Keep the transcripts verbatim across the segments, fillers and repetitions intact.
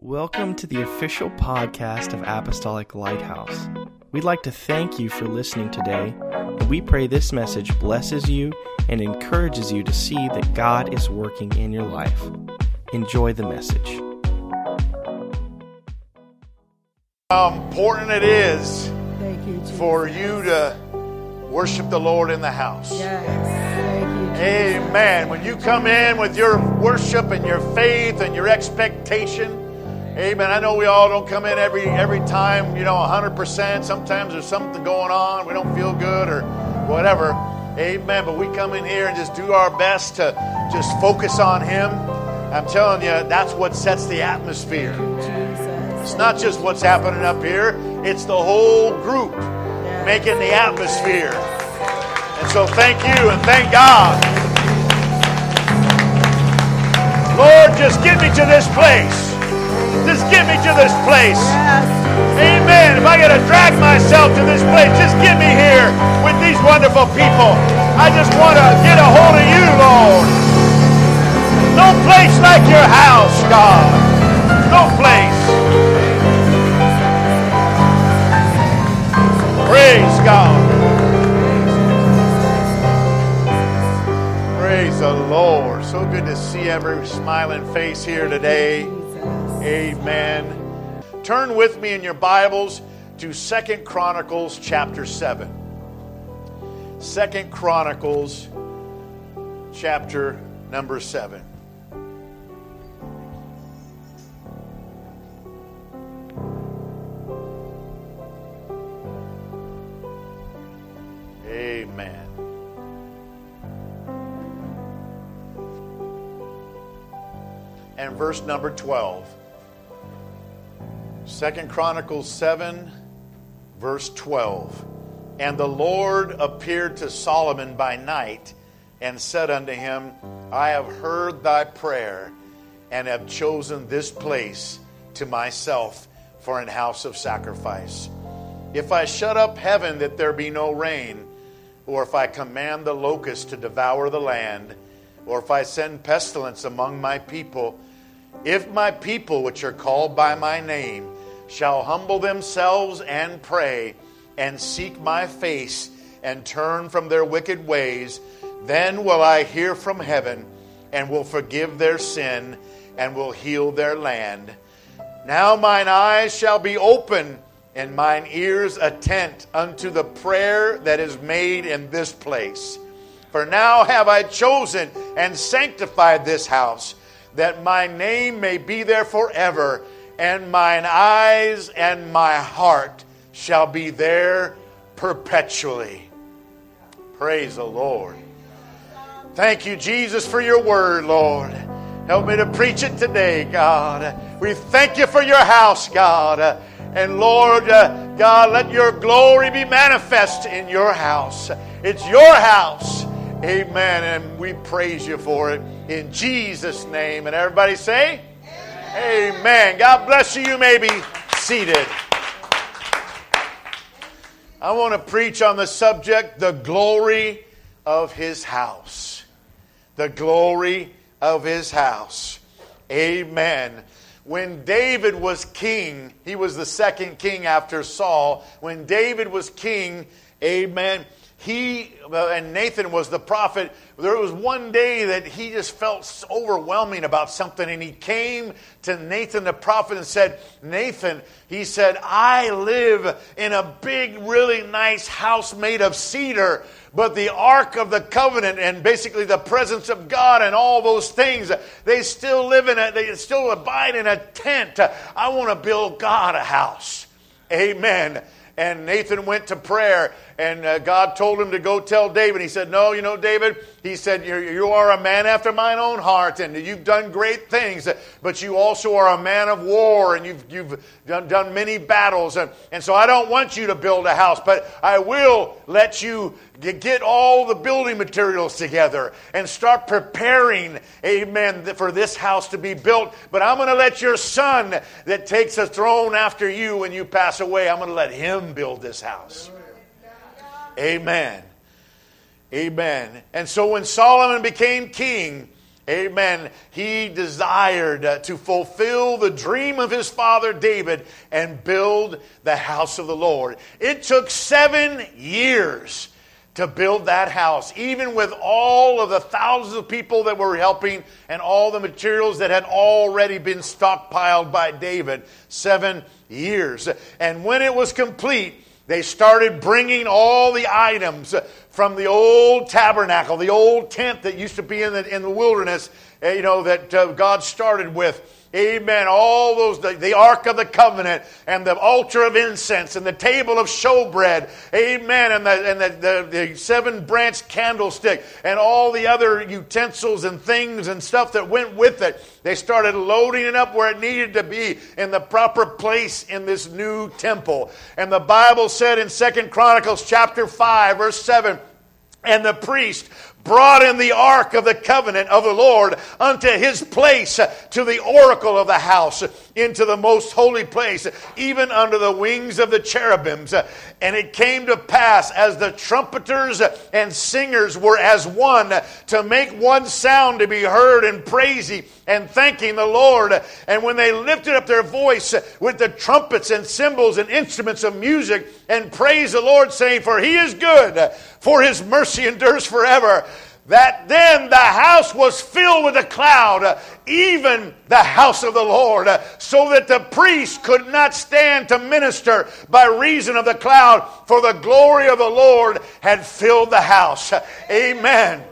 Welcome to the official podcast of Apostolic Lighthouse. We'd like to thank you for listening today, and we pray this message blesses you and encourages you to see that God is working in your life. Enjoy the message. How important it is you, for you to worship the Lord in the house. Yes. Thank you. Amen. When you come in with your worship and your faith and your expectation, amen. I know we all don't come in every every time, you know, one hundred percent. Sometimes there's something going on. We don't feel good or whatever. Amen. But we come in here and just do our best to just focus on Him. I'm telling you, that's what sets the atmosphere. It's not just what's happening up here. It's the whole group making the atmosphere. And so thank you and thank God. Lord, just get me to this place. Just get me to this place. Amen. If I got to drag myself to this place, just get me here with these wonderful people. I just want to get a hold of you, Lord. No place like your house, God. No place. Praise God. Praise the Lord. So good to see every smiling face here today. Amen. Turn with me in your Bibles to Second Chronicles chapter seven. Second Chronicles chapter number seven. Amen. And verse number twelve. Second Chronicles seven, verse twelve. And the Lord appeared to Solomon by night and said unto him, I have heard thy prayer and have chosen this place to myself for an house of sacrifice. If I shut up heaven that there be no rain, or if I command the locust to devour the land, or if I send pestilence among my people, if my people which are called by my name shall humble themselves and pray and seek my face and turn from their wicked ways, then will I hear from heaven and will forgive their sin and will heal their land. Now mine eyes shall be open and mine ears attent unto the prayer that is made in this place. For now have I chosen and sanctified this house, that my name may be there forever, and mine eyes and my heart shall be there perpetually. Praise the Lord. Thank you, Jesus, for your word, Lord. Help me to preach it today, God. We thank you for your house, God. And Lord, uh, God, let your glory be manifest in your house. It's your house. Amen. And we praise you for it in Jesus' name. And everybody say, amen. Amen. God bless you. You may be seated. I want to preach on the subject, the glory of His house. The glory of His house. Amen. When David was king, he was the second king after Saul. When David was king, amen, he, and Nathan was the prophet, there was one day that he just felt overwhelming about something, and he came to Nathan the prophet and said, Nathan, he said, I live in a big, really nice house made of cedar, but the Ark of the Covenant and basically the presence of God and all those things, they still live in a, they still abide in a tent. I want to build God a house. Amen. And Nathan went to prayer, and uh, God told him to go tell David. He said, no, you know, David, he said, you, you are a man after mine own heart, and you've done great things, but you also are a man of war, and you've you've done, done many battles. And, and so I don't want you to build a house, but I will let you get all the building materials together and start preparing, amen, for this house to be built. But I'm going to let your son that takes a throne after you when you pass away, I'm going to let him build this house. Amen. Amen. And so when Solomon became king, Amen. He desired to fulfill the dream of his father David and build the house of the Lord. It took seven years to build that house, even with all of the thousands of people that were helping and all the materials that had already been stockpiled by David. Seven years. And when it was complete, they started bringing all the items from the old tabernacle, the old tent that used to be in the, in the wilderness, you know, that uh, God started with. Amen. All those, the, the Ark of the Covenant and the altar of incense and the table of showbread. Amen. And the, and the, the, the seven branch candlestick and all the other utensils and things and stuff that went with it. They started loading it up where it needed to be in the proper place in this new temple. And the Bible said in Second Chronicles chapter five, verse seven, and the priest brought in the ark of the covenant of the Lord unto his place, to the oracle of the house, into the most holy place, even under the wings of the cherubims. And it came to pass, as the trumpeters and singers were as one, to make one sound to be heard in praising and thanking the Lord. And when they lifted up their voice with the trumpets and cymbals and instruments of music, and praised the Lord, saying, for he is good, for his mercy endures forever, that then the house was filled with a cloud, even the house of the Lord, so that the priest could not stand to minister by reason of the cloud, for the glory of the Lord had filled the house. Amen.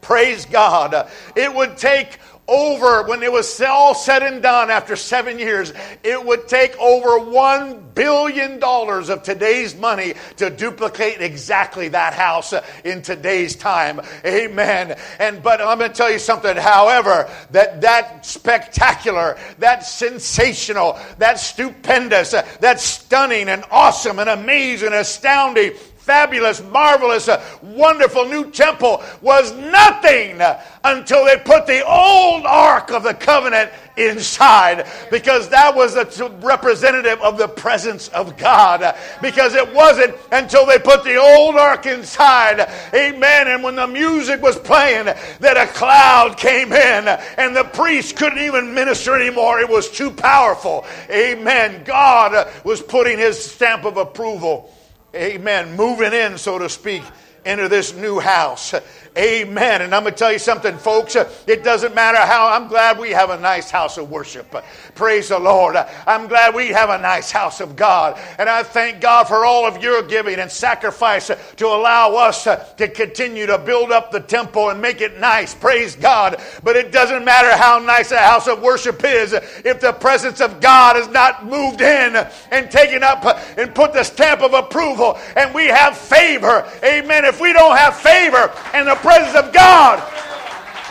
Praise God. It would take over, when it was all said and done after seven years, it would take over one billion dollars of today's money to duplicate exactly that house in today's time. Amen. And but I'm going to tell you something. However, that that spectacular, that sensational, that stupendous, that stunning and awesome and amazing, astounding, fabulous, marvelous, wonderful new temple was nothing until they put the old Ark of the Covenant inside, because that was the representative of the presence of God. Because it wasn't until they put the old ark inside, amen, and when the music was playing, that a cloud came in and the priest couldn't even minister anymore. It was too powerful. Amen. God was putting his stamp of approval, amen, moving in, so to speak, into this new house. Amen. And I'm going to tell you something, folks. It doesn't matter how. I'm glad we have a nice house of worship. Praise the Lord. I'm glad we have a nice house of God. And I thank God for all of your giving and sacrifice to allow us to continue to build up the temple and make it nice. Praise God. But it doesn't matter how nice a house of worship is if the presence of God is not moved in and taken up and put the stamp of approval. And we have favor. Amen. If we don't have favor and the presence of God,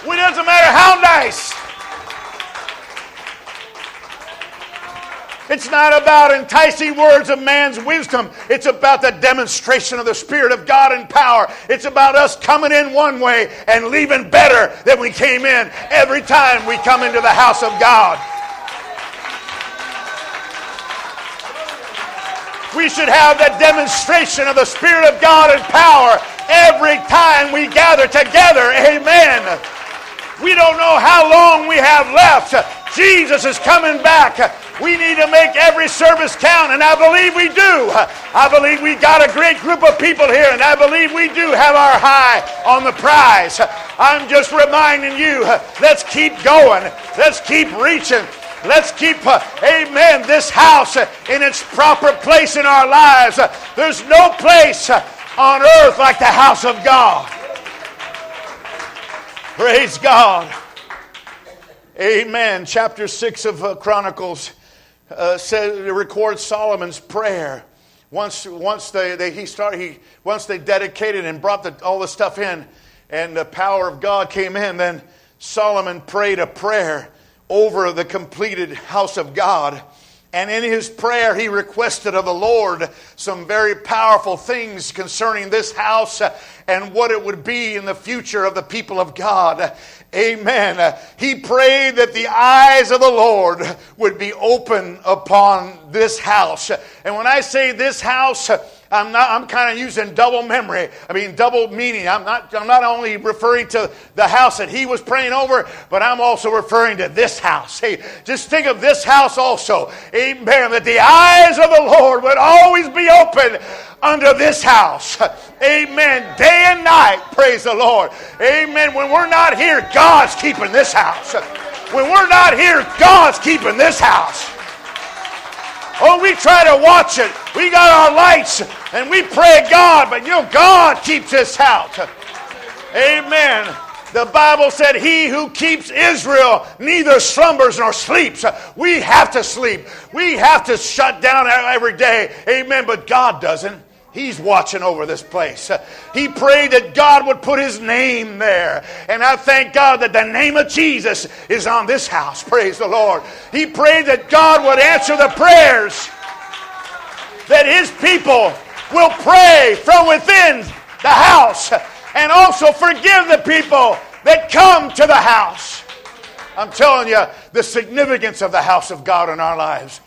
it doesn't matter how nice. It's not about enticing words of man's wisdom. It's about the demonstration of the Spirit of God in power. It's about us coming in one way and leaving better than we came in every time we come into the house of God. We should have the demonstration of the Spirit of God in power every time we gather together. Amen. We don't know how long we have left. Jesus is coming back. We need to make every service count, and I believe we do. I believe we got a great group of people here, and I believe we do have our eye on the prize. I'm just reminding you, let's keep going. Let's keep reaching. Let's keep, uh, amen, this house in its proper place in our lives. There's no place on earth like the house of God. Praise God. Amen. Chapter six of uh, Chronicles uh, says, it records Solomon's prayer. Once, once they, they he started, he once they dedicated and brought the, all the stuff in, and the power of God came in. Then Solomon prayed a prayer over the completed house of God. And in his prayer, he requested of the Lord some very powerful things concerning this house and what it would be in the future of the people of God. Amen. He prayed that the eyes of the Lord would be open upon this house. And when I say this house, I'm not. I'm kind of using double memory. I mean, double meaning. I'm not. I'm not only referring to the house that he was praying over, but I'm also referring to this house. Hey, just think of this house also. Amen. That the eyes of the Lord would always be open under this house. Amen. Day and night. Praise the Lord. Amen. When we're not here, God's keeping this house. When we're not here, God's keeping this house. Oh, we try to watch it. We got our lights and we pray God, but you know, God keeps this house. Amen. The Bible said, he who keeps Israel neither slumbers nor sleeps. We have to sleep. We have to shut down every day. Amen. But God doesn't. He's watching over this place. He prayed that God would put his name there. And I thank God that the name of Jesus is on this house. Praise the Lord. He prayed that God would answer the prayers that his people will pray from within the house, and also forgive the people that come to the house. I'm telling you, the significance of the house of God in our lives,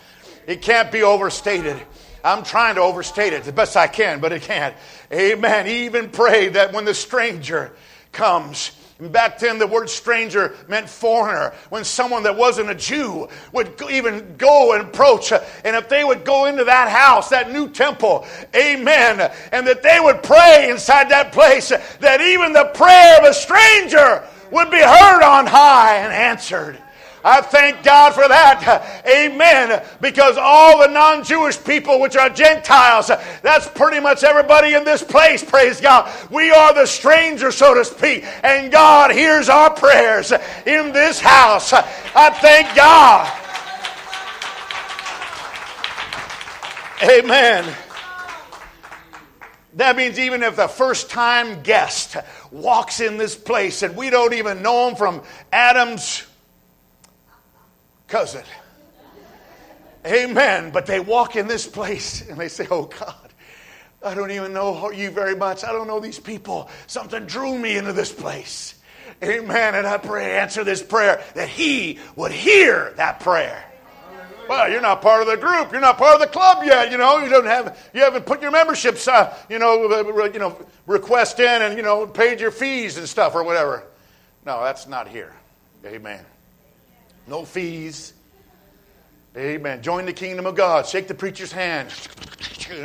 it can't be overstated. I'm trying to overstate it the best I can, but it can't. Amen. He even prayed that when the stranger comes. And back then, the word stranger meant foreigner. When someone that wasn't a Jew would even go and approach, and if they would go into that house, that new temple, amen, and that they would pray inside that place, that even the prayer of a stranger would be heard on high and answered. I thank God for that. Amen. Because all the non-Jewish people, which are Gentiles, that's pretty much everybody in this place, praise God. We are the strangers, so to speak. And God hears our prayers in this house. I thank God. Amen. That means even if the first-time guest walks in this place and we don't even know him from Adam's cousin. Amen. But they walk in this place and they say, oh God, I don't even know you very much. I don't know these people. Something drew me into this place. Amen. And I pray, answer this prayer, that he would hear that prayer. Well, you're not part of the group. You're not part of the club yet. You know, you don't have, you haven't put your memberships, uh, you know, uh, you know, request in and, you know, paid your fees and stuff or whatever. No, that's not here. Amen. No fees. Amen. Join the kingdom of God. Shake the preacher's hand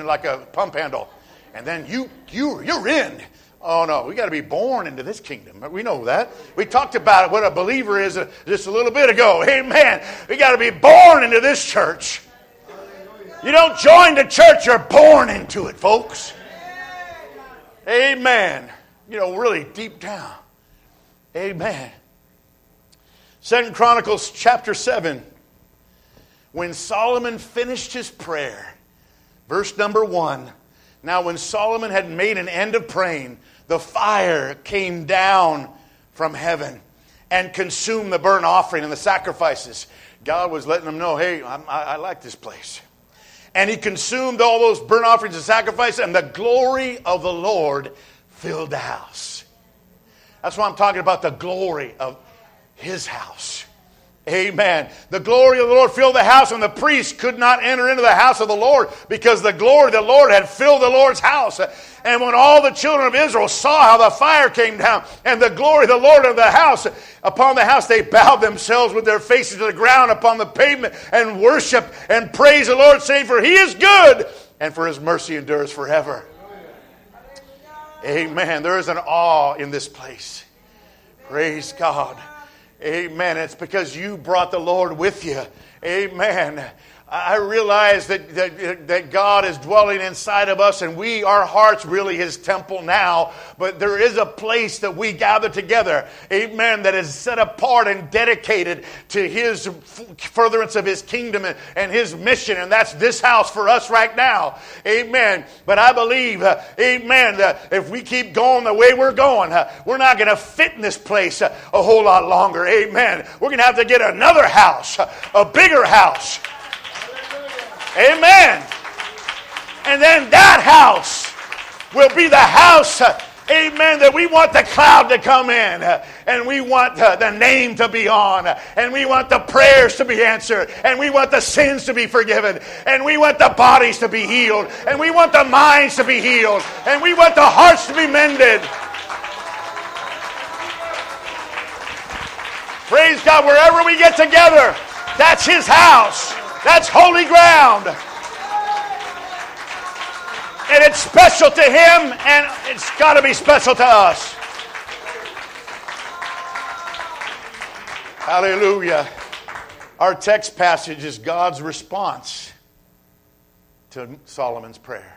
like a pump handle. And then you, you, you're in. Oh, no. We got to be born into this kingdom. We know that. We talked about what a believer is just a little bit ago. Amen. We got to be born into this church. You don't join the church. You're born into it, folks. Amen. You know, really deep down. Amen. Second Chronicles chapter seven, when Solomon finished his prayer, verse number one, now when Solomon had made an end of praying, the fire came down from heaven and consumed the burnt offering and the sacrifices. God was letting them know, hey, I'm, I, I like this place. And he consumed all those burnt offerings and sacrifices, and the glory of the Lord filled the house. That's why I'm talking about the glory of his house. Amen. The glory of the Lord filled the house, and the priest could not enter into the house of the Lord because the glory of the Lord had filled the Lord's house. And when all the children of Israel saw how the fire came down and the glory of the Lord of the house upon the house, they bowed themselves with their faces to the ground upon the pavement and worshiped and praised the Lord, saying, for he is good, and for his mercy endures forever. Amen. There is an awe in this place. Praise God. Amen. It's because you brought the Lord with you. Amen. I realize that, that that God is dwelling inside of us, and we, our heart's really his temple now. But there is a place that we gather together, amen, that is set apart and dedicated to his furtherance of his kingdom and, and his mission. And that's this house for us right now. Amen. But I believe, uh, amen, that if we keep going the way we're going, uh, we're not going to fit in this place uh, a whole lot longer. Amen. We're going to have to get another house, a bigger house. Amen. And then that house will be the house, Amen. That we want the cloud to come in, and we want the name to be on, and we want the prayers to be answered, and we want the sins to be forgiven, and we want the bodies to be healed, and we want the minds to be healed, and we want the hearts to be mended. Praise God, wherever we get together, that's His house. That's holy ground. And it's special to Him, and it's got to be special to us. Hallelujah. Our text passage is God's response to Solomon's prayer,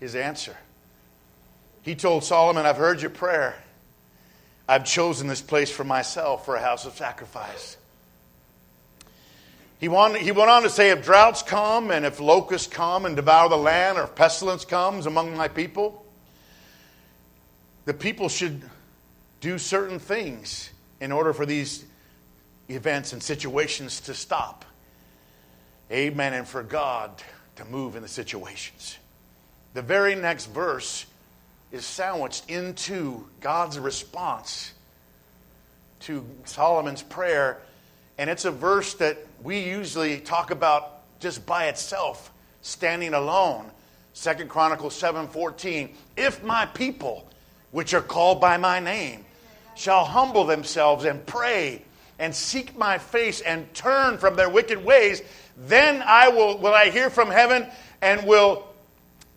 His answer. He told Solomon, I've heard your prayer. I've chosen this place for myself for a house of sacrifice. He went on to say, if droughts come, and if locusts come and devour the land, or if pestilence comes among my people, the people should do certain things in order for these events and situations to stop. Amen. And for God to move in the situations. The very next verse is sandwiched into God's response to Solomon's prayer. And it's a verse that we usually talk about just by itself, standing alone. Second Chronicles seven fourteen. If my people, which are called by my name, shall humble themselves and pray and seek my face and turn from their wicked ways, then I will, will I hear from heaven and will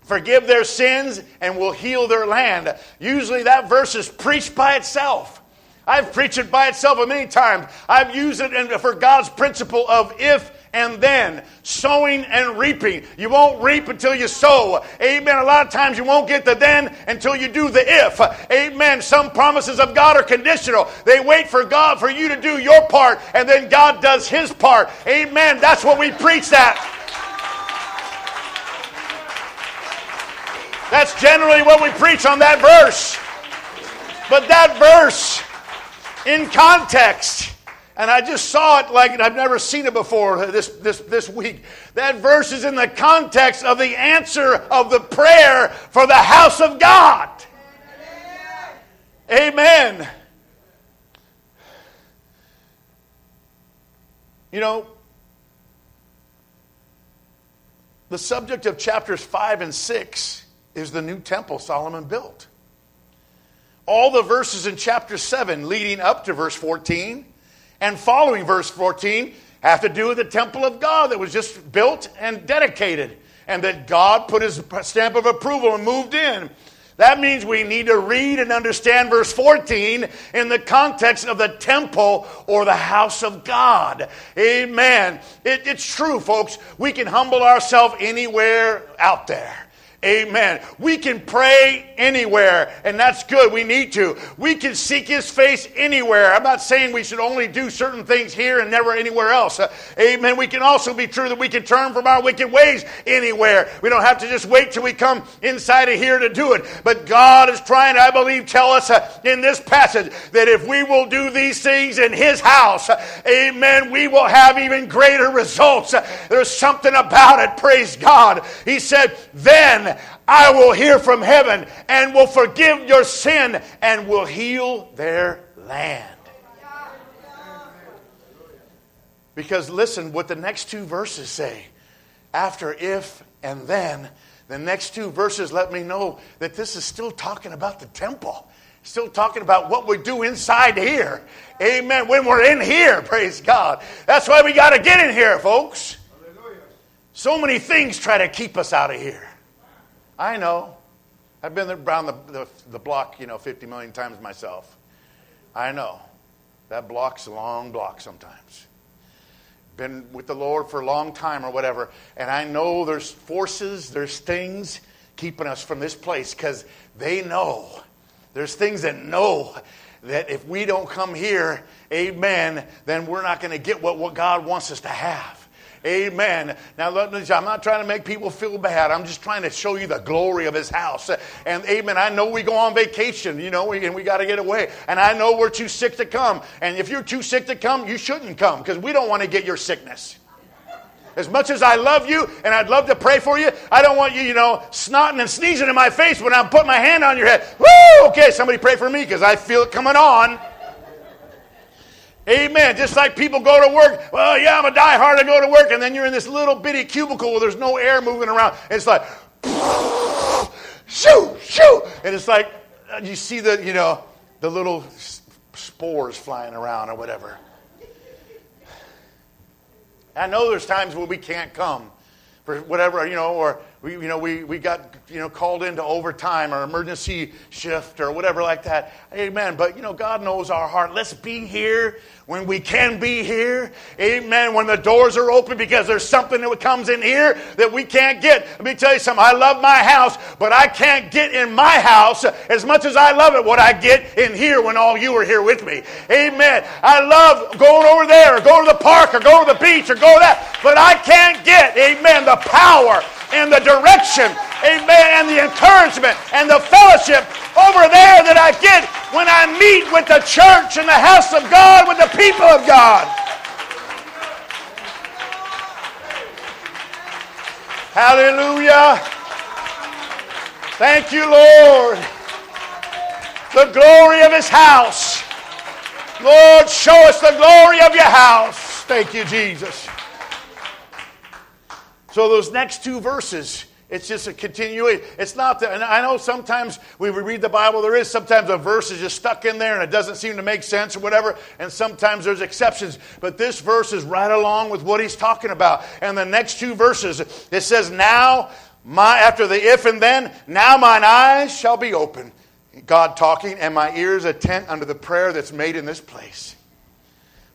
forgive their sins and will heal their land. Usually that verse is preached by itself. I've preached it by itself many times. I've used it for God's principle of if and then, sowing and reaping. You won't reap until you sow. Amen. A lot of times you won't get the then until you do the if. Amen. Some promises of God are conditional. They wait for God, for you to do your part, and then God does His part. Amen. That's what we preach that. That's generally what we preach on that verse. But that verse, in context, and I just saw it like I've never seen it before this, this, this week. That verse is in the context of the answer of the prayer for the house of God. Amen. You know, the subject of chapters five and six is the new temple Solomon built. All the verses in chapter seven leading up to verse fourteen and following verse fourteen have to do with the temple of God that was just built and dedicated, and that God put His stamp of approval and moved in. That means we need to read and understand verse fourteen in the context of the temple or the house of God. Amen. It, it's true, folks. We can humble ourselves anywhere out there. Amen. We can pray anywhere, and that's good. We need to. We can seek His face anywhere. I'm not saying we should only do certain things here and never anywhere else. Uh, amen. We can also be true that we can turn from our wicked ways anywhere. We don't have to just wait till we come inside of here to do it. But God is trying, I believe, tell us uh, in this passage that if we will do these things in His house, uh, amen, we will have even greater results. Uh, there's something about it. Praise God. He said, then I will hear from heaven and will forgive your sin and will heal their land. Because listen what the next two verses say. After if and then, the next two verses let me know that this is still talking about the temple. Still talking about what we do inside here. Amen. When we're in here, praise God. That's why we got to get in here, folks. So many things try to keep us out of here. I know. I've been around the, the, the block, you know, fifty million times myself. I know. That block's a long block sometimes. Been with the Lord for a long time or whatever, and I know there's forces, there's things keeping us from this place because they know. There's things that know that if we don't come here, amen, then we're not going to get what, what God wants us to have. Amen. Now, I'm not trying to make people feel bad. I'm just trying to show you the glory of His house. And amen, I know we go on vacation, you know, and we got to get away. And I know we're too sick to come. And if you're too sick to come, you shouldn't come because we don't want to get your sickness. As much as I love you and I'd love to pray for you, I don't want you, you know, snotting and sneezing in my face when I'm putting my hand on your head. Woo! Okay, somebody pray for me because I feel it coming on. Amen. Just like people go to work. Well, yeah, I'm a diehard. I go to work. And then you're in this little bitty cubicle where there's no air moving around. It's like, shoo, shoo. And it's like, you see the, you know, the little spores flying around or whatever. I know there's times where we can't come for whatever, you know, or we, you know, we, we got, you know, called into overtime or emergency shift or whatever like that. Amen. But, you know, God knows our heart. Let's be here when we can be here. Amen. When the doors are open, because there's something that comes in here that we can't get. Let me tell you something. I love my house, but I can't get in my house as much as I love it what I get in here when all you are here with me. Amen. I love going over there or going to the park or going to the beach or going to that, but I can't get, amen, the power and the direction, amen, and the encouragement and the fellowship over there that I get when I meet with the church and the house of God, with the people of God. Hallelujah. Thank you, Lord. The glory of His house. Lord, show us the glory of your house. Thank you, Jesus. So those next two verses, it's just a continuation. It's not that, and I know sometimes when we read the Bible, there is sometimes a verse is just stuck in there and it doesn't seem to make sense or whatever, and sometimes there's exceptions. But this verse is right along with what he's talking about. And the next two verses, it says, now, my, after the if and then, now mine eyes shall be open, God talking, and my ears attent unto the prayer that's made in this place.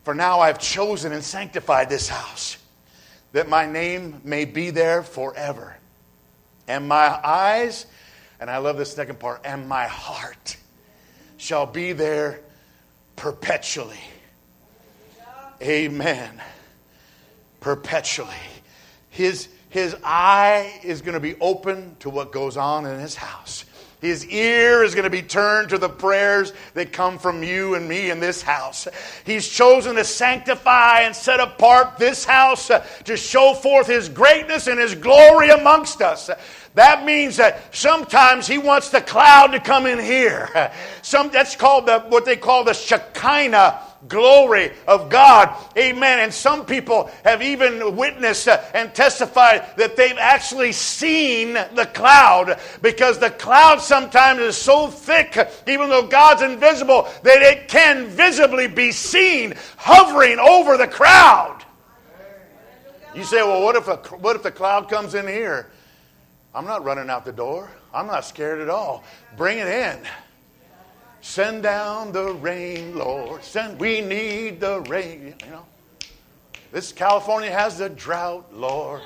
For now I've chosen and sanctified this house, that my name may be there forever. And my eyes, and I love this second part, and my heart shall be there perpetually. Amen. Perpetually. His, his eye is going to be open to what goes on in his house. His ear is going to be turned to the prayers that come from you and me in this house. He's chosen to sanctify and set apart this house to show forth His greatness and His glory amongst us. That means that sometimes He wants the cloud to come in here. Some, that's called the, what they call the Shekinah glory of God. Amen. And some people have even witnessed and testified that they've actually seen the cloud, because the cloud sometimes is so thick, even though God's invisible, that it can visibly be seen hovering over the crowd. You say, well, what if a, what if the cloud comes in here? I'm not running out the door. I'm not scared at all. Bring it in. Send down the rain, Lord. Send. We need the rain. You know, this California has the drought, Lord.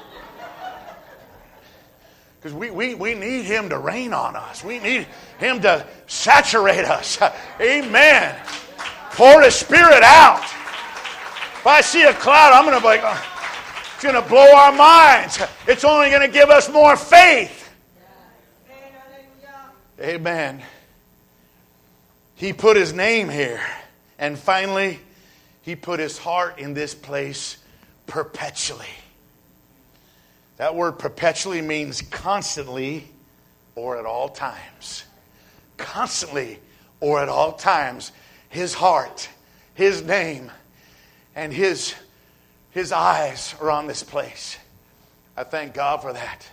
Because we, we, we need Him to rain on us. We need Him to saturate us. Amen. Pour His Spirit out. If I see a cloud, I'm going to be like, oh. It's going to blow our minds. It's only going to give us more faith. Amen. He put His name here. And finally, He put His heart in this place perpetually. That word perpetually means constantly or at all times. Constantly or at all times. His heart, His name, and His His eyes are on this place. I thank God for that.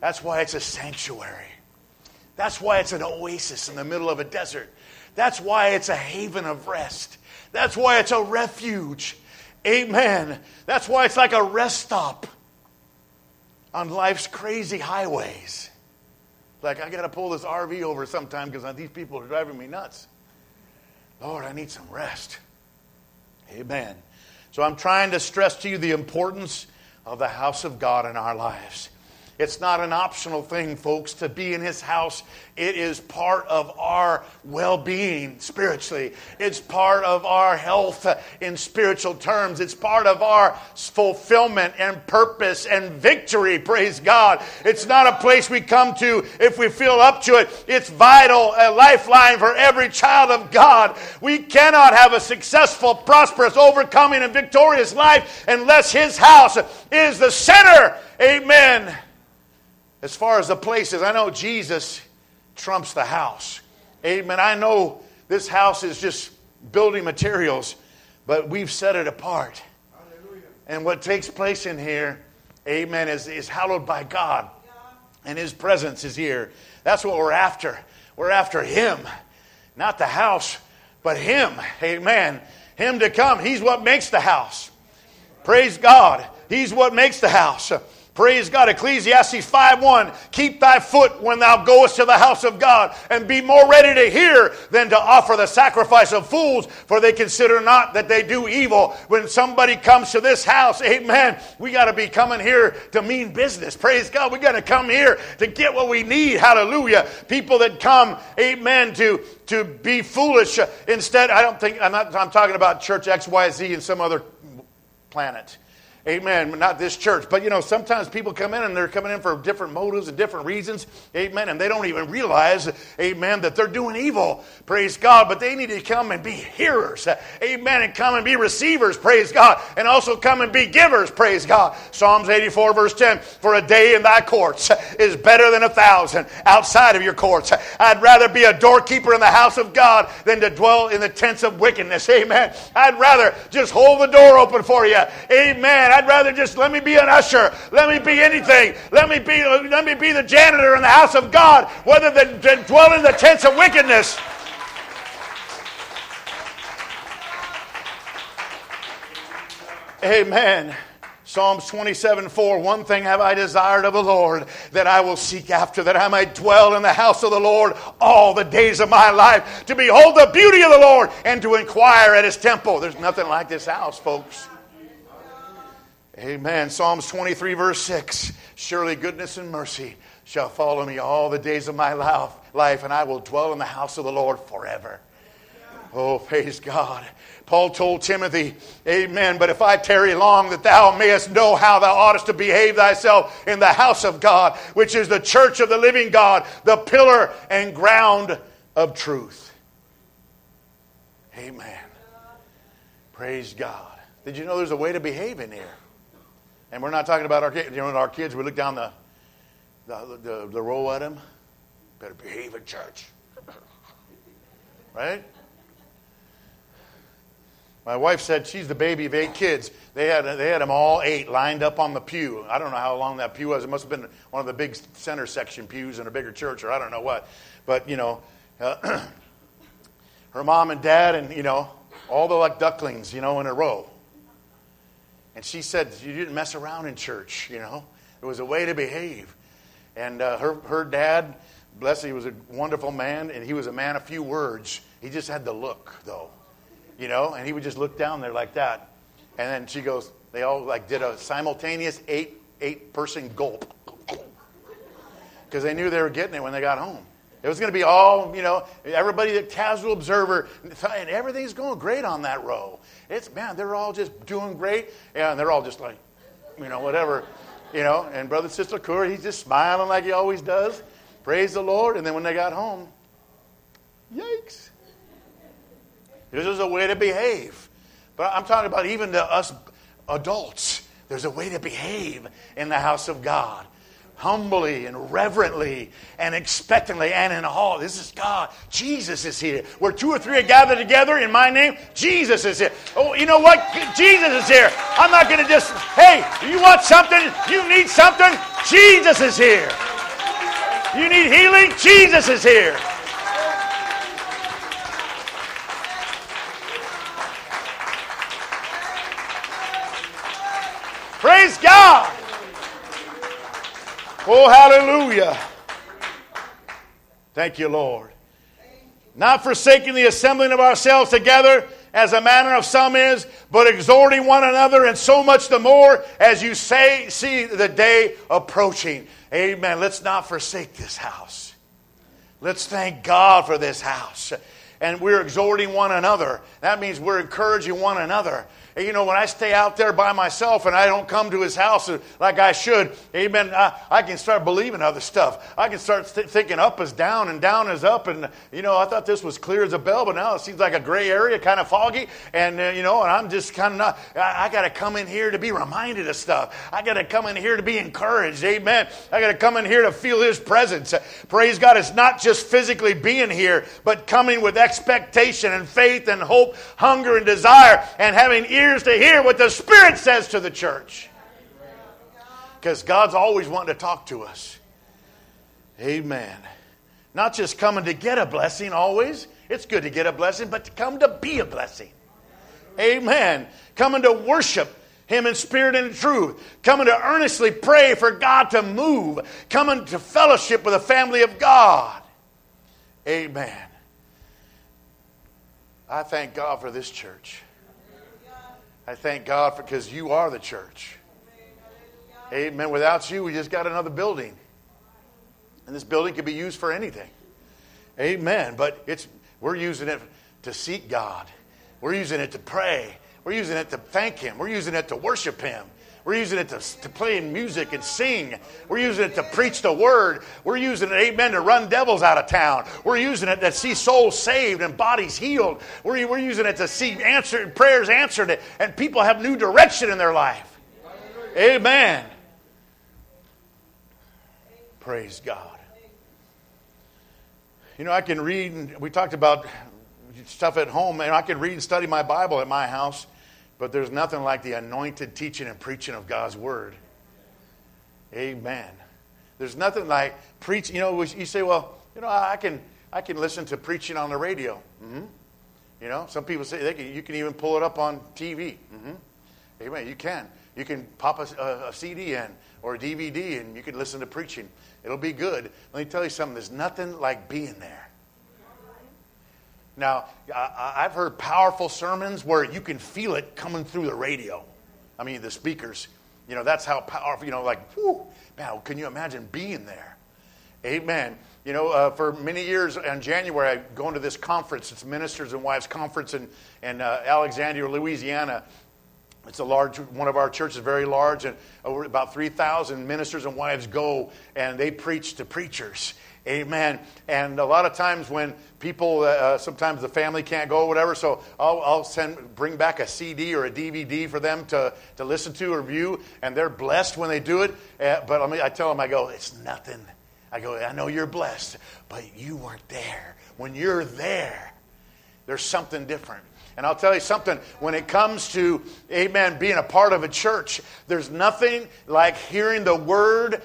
That's why it's a sanctuary. That's why it's an oasis in the middle of a desert. That's why it's a haven of rest. That's why it's a refuge. Amen. That's why it's like a rest stop on life's crazy highways. Like, I got to pull this R V over sometime because these people are driving me nuts. Lord, I need some rest. Amen. So I'm trying to stress to you the importance of the house of God in our lives. It's not an optional thing, folks, to be in His house. It is part of our well-being spiritually. It's part of our health in spiritual terms. It's part of our fulfillment and purpose and victory, praise God. It's not a place we come to if we feel up to it. It's vital, a lifeline for every child of God. We cannot have a successful, prosperous, overcoming, and victorious life unless His house is the center. Amen. As far as the places, I know Jesus trumps the house. Amen. I know this house is just building materials, but we've set it apart. Hallelujah. And what takes place in here, amen, is, is hallowed by God. And His presence is here. That's what we're after. We're after Him. Not the house, but Him. Amen. Him to come. He's what makes the house. Praise God. He's what makes the house. Praise God. Ecclesiastes five one. Keep thy foot when thou goest to the house of God, and be more ready to hear than to offer the sacrifice of fools, for they consider not that they do evil. When somebody comes to this house, amen, we got to be coming here to mean business. Praise God. We got to come here to get what we need. Hallelujah. People that come, amen, to to be foolish. Instead, I don't think, I'm not, I'm talking about church X Y Z and some other planet. Amen. Not this church. But, you know, sometimes people come in and they're coming in for different motives and different reasons. Amen. And they don't even realize, amen, that they're doing evil. Praise God. But they need to come and be hearers. Amen. And come and be receivers. Praise God. And also come and be givers. Praise God. Psalms eighty-four verse ten. For a day in thy courts is better than a thousand outside of your courts. I'd rather be a doorkeeper in the house of God than to dwell in the tents of wickedness. Amen. I'd rather just hold the door open for you. Amen. I'd rather just let me be an usher. Let me be anything. Let me be let me be the janitor in the house of God, rather than dwell in the tents of wickedness. Amen. Psalms twenty-seven four, one thing have I desired of the Lord, that I will seek after, that I might dwell in the house of the Lord all the days of my life, to behold the beauty of the Lord and to inquire at His temple. There's nothing like this house, folks. Amen. Psalms twenty-three, verse six. Surely goodness and mercy shall follow me all the days of my life, and I will dwell in the house of the Lord forever. Oh, praise God. Paul told Timothy, amen, but if I tarry long, that thou mayest know how thou oughtest to behave thyself in the house of God, which is the church of the living God, the pillar and ground of truth. Amen. Praise God. Did you know there's a way to behave in here? And we're not talking about our kids. You know, our kids, we look down the the, the, the row at them. Better behave at church. Right? My wife said she's the baby of eight kids. They had they had them all eight lined up on the pew. I don't know how long that pew was. It must have been one of the big center section pews in a bigger church, or I don't know what. But, you know, uh, her mom and dad and, you know, all the like ducklings, you know, in a row. And she said, you didn't mess around in church, you know. It was a way to behave. And uh, her, her dad, bless him, he was a wonderful man, and he was a man of few words. He just had the look, though, you know. And he would just look down there like that. And then she goes, they all like did a simultaneous eight, eight-person gulp. Because they knew they were getting it when they got home. It was going to be all, you know, everybody, the casual observer, and everything's going great on that row. It's, man, they're all just doing great, and they're all just like, you know, whatever, you know. And Brother and Sister Cooper, he's just smiling like he always does. Praise the Lord. And then when they got home, yikes. This is a way to behave. But I'm talking about even to us adults. There's a way to behave in the house of God. Humbly and reverently and expectantly and in awe. This is God. Jesus is here. Where two or three are gathered together in my name, Jesus is here. Oh, you know what? Jesus is here. I'm not going to just, hey, you want something? You need something? Jesus is here. You need healing? Jesus is here. Praise God. Oh, hallelujah. Thank you, Lord. Not forsaking the assembling of ourselves together, as the manner of some is, but exhorting one another, and so much the more as you say, see the day approaching. Amen. Let's not forsake this house. Let's thank God for this house. And we're exhorting one another. That means we're encouraging one another. And you know, when I stay out there by myself and I don't come to his house like I should, amen, I, I can start believing other stuff. I can start th- thinking up is down and down is up. And, you know, I thought this was clear as a bell, but now it seems like a gray area, kind of foggy. And, uh, you know, and I'm just kind of not, I, I got to come in here to be reminded of stuff. I got to come in here to be encouraged. Amen. I got to come in here to feel his presence. Praise God. It's not just physically being here, but coming with expectation and faith and hope, hunger and desire, and having ears to hear what the Spirit says to the church. Because God's always wanting to talk to us. Amen. Not just coming to get a blessing always. It's good to get a blessing, but to come to be a blessing. Amen. Coming to worship Him in spirit and in truth. Coming to earnestly pray for God to move. Coming to fellowship with the family of God. Amen. I thank God for this church. I thank God for, because you are the church. Amen. Without you, we just got another building. And this building could be used for anything. Amen. But it's we're using it to seek God. We're using it to pray. We're using it to thank Him. We're using it to worship Him. We're using it to, to play music and sing. We're using it to preach the word. We're using it, amen, to run devils out of town. We're using it to see souls saved and bodies healed. We're, we're using it to see answered prayers answered and people have new direction in their life. Amen. Praise God. You know, I can read, and we talked about stuff at home, and I can read and study my Bible at my house. But there's nothing like the anointed teaching and preaching of God's Word. Amen. There's nothing like preaching. You know, you say, well, you know, I can I can listen to preaching on the radio. Mm-hmm. You know, some people say they can, you can even pull it up on T V. Mm-hmm. Amen. You can. You can pop a, a, a C D in or a D V D and you can listen to preaching. It'll be good. Let me tell you something. There's nothing like being there. Now, I've heard powerful sermons where you can feel it coming through the radio. I mean, the speakers. You know, that's how powerful, you know, like, whoo, man, can you imagine being there? Amen. You know, uh, for many years in January, I've gone to this conference. It's Ministers and Wives Conference in, in uh, Alexandria, Louisiana. It's a large, one of our churches, very large, and over about three thousand ministers and wives go, and they preach to preachers. Amen. And a lot of times when people, uh, sometimes the family can't go or whatever, so I'll, I'll send, bring back a C D or a D V D for them to, to listen to or view, and they're blessed when they do it. Uh, but I, mean, I tell them, I go, it's nothing. I go, I know you're blessed, but you weren't there. When you're there, there's something different. And I'll tell you something, when it comes to, amen, being a part of a church, there's nothing like hearing the word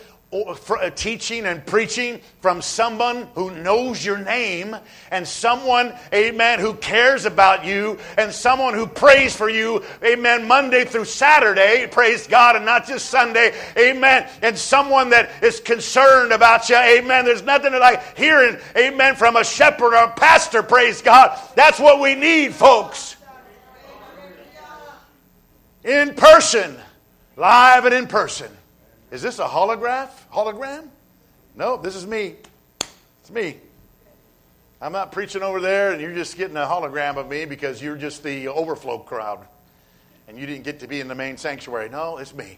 teaching and preaching from someone who knows your name and someone, amen, who cares about you and someone who prays for you, amen, Monday through Saturday, praise God, and not just Sunday, amen, and someone that is concerned about you, amen. There's nothing like hearing, amen, from a shepherd or a pastor, praise God. That's what we need, folks. In person, live and in person. Is this a holograph? Hologram? No, this is me. It's me. I'm not preaching over there, and you're just getting a hologram of me because you're just the overflow crowd, and you didn't get to be in the main sanctuary. No, it's me.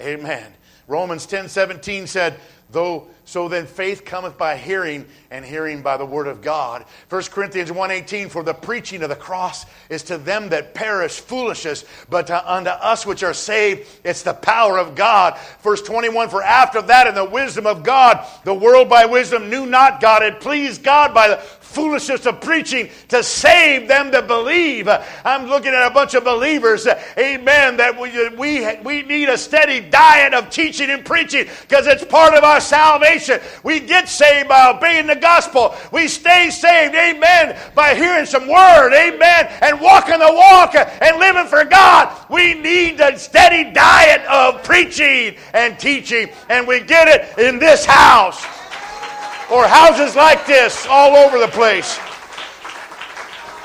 Amen. Romans ten seventeen said, "Though so then faith cometh by hearing, and hearing by the word of God." First Corinthians one eighteen, "For the preaching of the cross is to them that perish foolishness, but to, unto us which are saved, it's the power of God." Verse twenty-one, "For after that in the wisdom of God, the world by wisdom knew not God. It pleased God by the foolishness of preaching to save them that believe." I'm looking at a bunch of believers, amen, that we we, we need a steady diet of teaching and preaching because it's part of our salvation. We get saved by obeying the gospel. We stay saved, amen, by hearing some word, amen, and walking the walk and living for God. We need a steady diet of preaching and teaching, and we get it in this house. Or houses like this all over the place.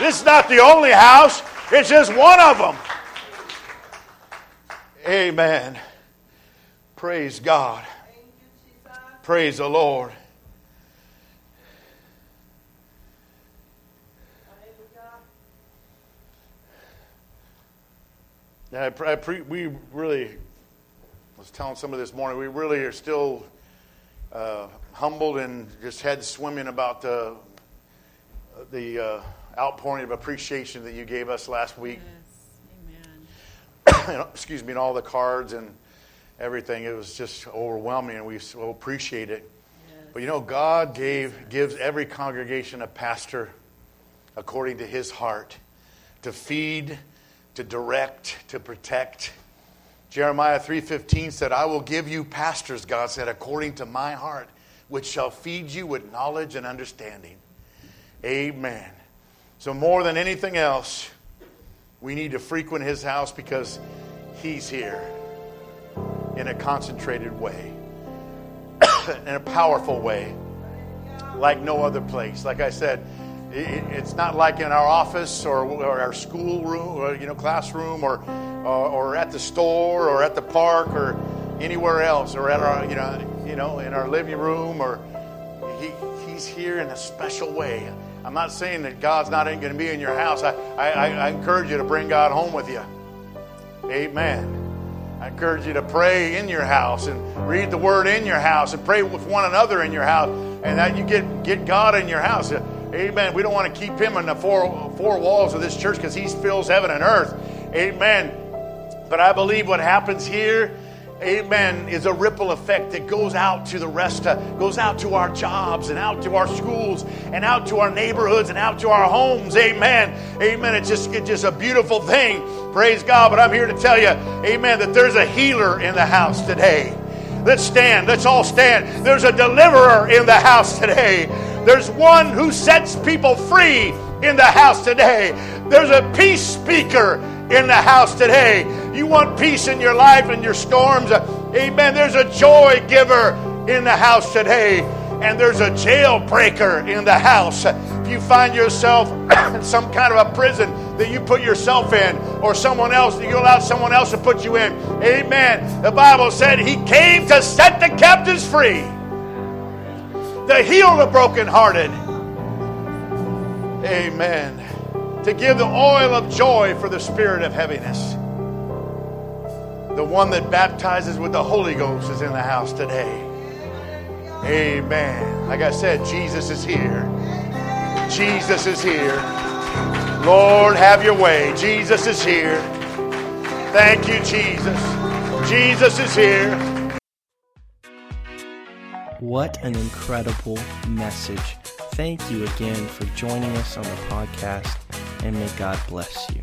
This is not the only house. It's just one of them. Amen. Praise God. Praise the Lord. Yeah, I pre- we really, I was telling somebody this morning, we really are still uh, humbled and just head swimming about the the uh, outpouring of appreciation that you gave us last week. Yes, amen. Excuse me, and all the cards and everything. It was just overwhelming, and we so appreciate it. Yes. But you know, God gave gives every congregation a pastor according to his heart to feed, to direct, to protect. Jeremiah three fifteen said, I will give you pastors, God said, according to my heart, which shall feed you with knowledge and understanding. Amen. So more than anything else, we need to frequent his house because he's here in a concentrated way, in a powerful way, like no other place. Like I said, it's not like in our office or our school room, or, you know, classroom, or, or or at the store, or at the park, or anywhere else, or at our, you know, you know, in our living room. Or he he's here in a special way. I'm not saying that God's not going to be in your house. I, I I encourage you to bring God home with you. Amen. I encourage you to pray in your house and read the Word in your house and pray with one another in your house, and that you get get God in your house. Amen. We don't want to keep him in the four, four walls of this church because he fills heaven and earth. Amen. But I believe what happens here, amen, is a ripple effect that goes out to the rest, of, goes out to our jobs and out to our schools and out to our neighborhoods and out to our homes. Amen. Amen. It's just, it's just a beautiful thing. Praise God. But I'm here to tell you, amen, that there's a healer in the house today. Let's stand. Let's all stand. There's a deliverer in the house today. There's one who sets people free in the house today. There's a peace speaker in the house today. You want peace in your life and your storms. Amen. There's a joy giver in the house today. And there's a jailbreaker in the house. If you find yourself in some kind of a prison that you put yourself in, or someone else, that you allow someone else to put you in. Amen. The Bible said he came to set the captives free, to heal the brokenhearted. Amen. To give the oil of joy for the spirit of heaviness. The one that baptizes with the Holy Ghost is in the house today. Amen. Like I said, Jesus is here. Jesus is here. Lord, have your way. Jesus is here. Thank you, Jesus. Jesus is here. What an incredible message. Thank you again for joining us on the podcast, and may God bless you.